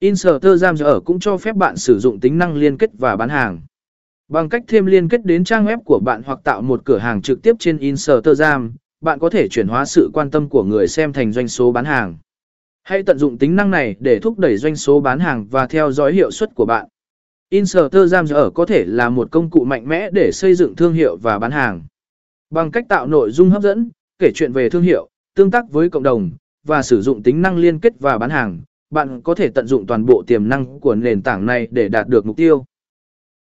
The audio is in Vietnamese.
Instagram giờ cũng cho phép bạn sử dụng tính năng liên kết và bán hàng. Bằng cách thêm liên kết đến trang web của bạn hoặc tạo một cửa hàng trực tiếp trên Instagram, bạn có thể chuyển hóa sự quan tâm của người xem thành doanh số bán hàng. Hãy tận dụng tính năng này để thúc đẩy doanh số bán hàng và theo dõi hiệu suất của bạn. Instagram giờ có thể là một công cụ mạnh mẽ để xây dựng thương hiệu và bán hàng. Bằng cách tạo nội dung hấp dẫn, kể chuyện về thương hiệu, tương tác với cộng đồng và sử dụng tính năng liên kết và bán hàng, bạn có thể tận dụng toàn bộ tiềm năng của nền tảng này để đạt được mục tiêu.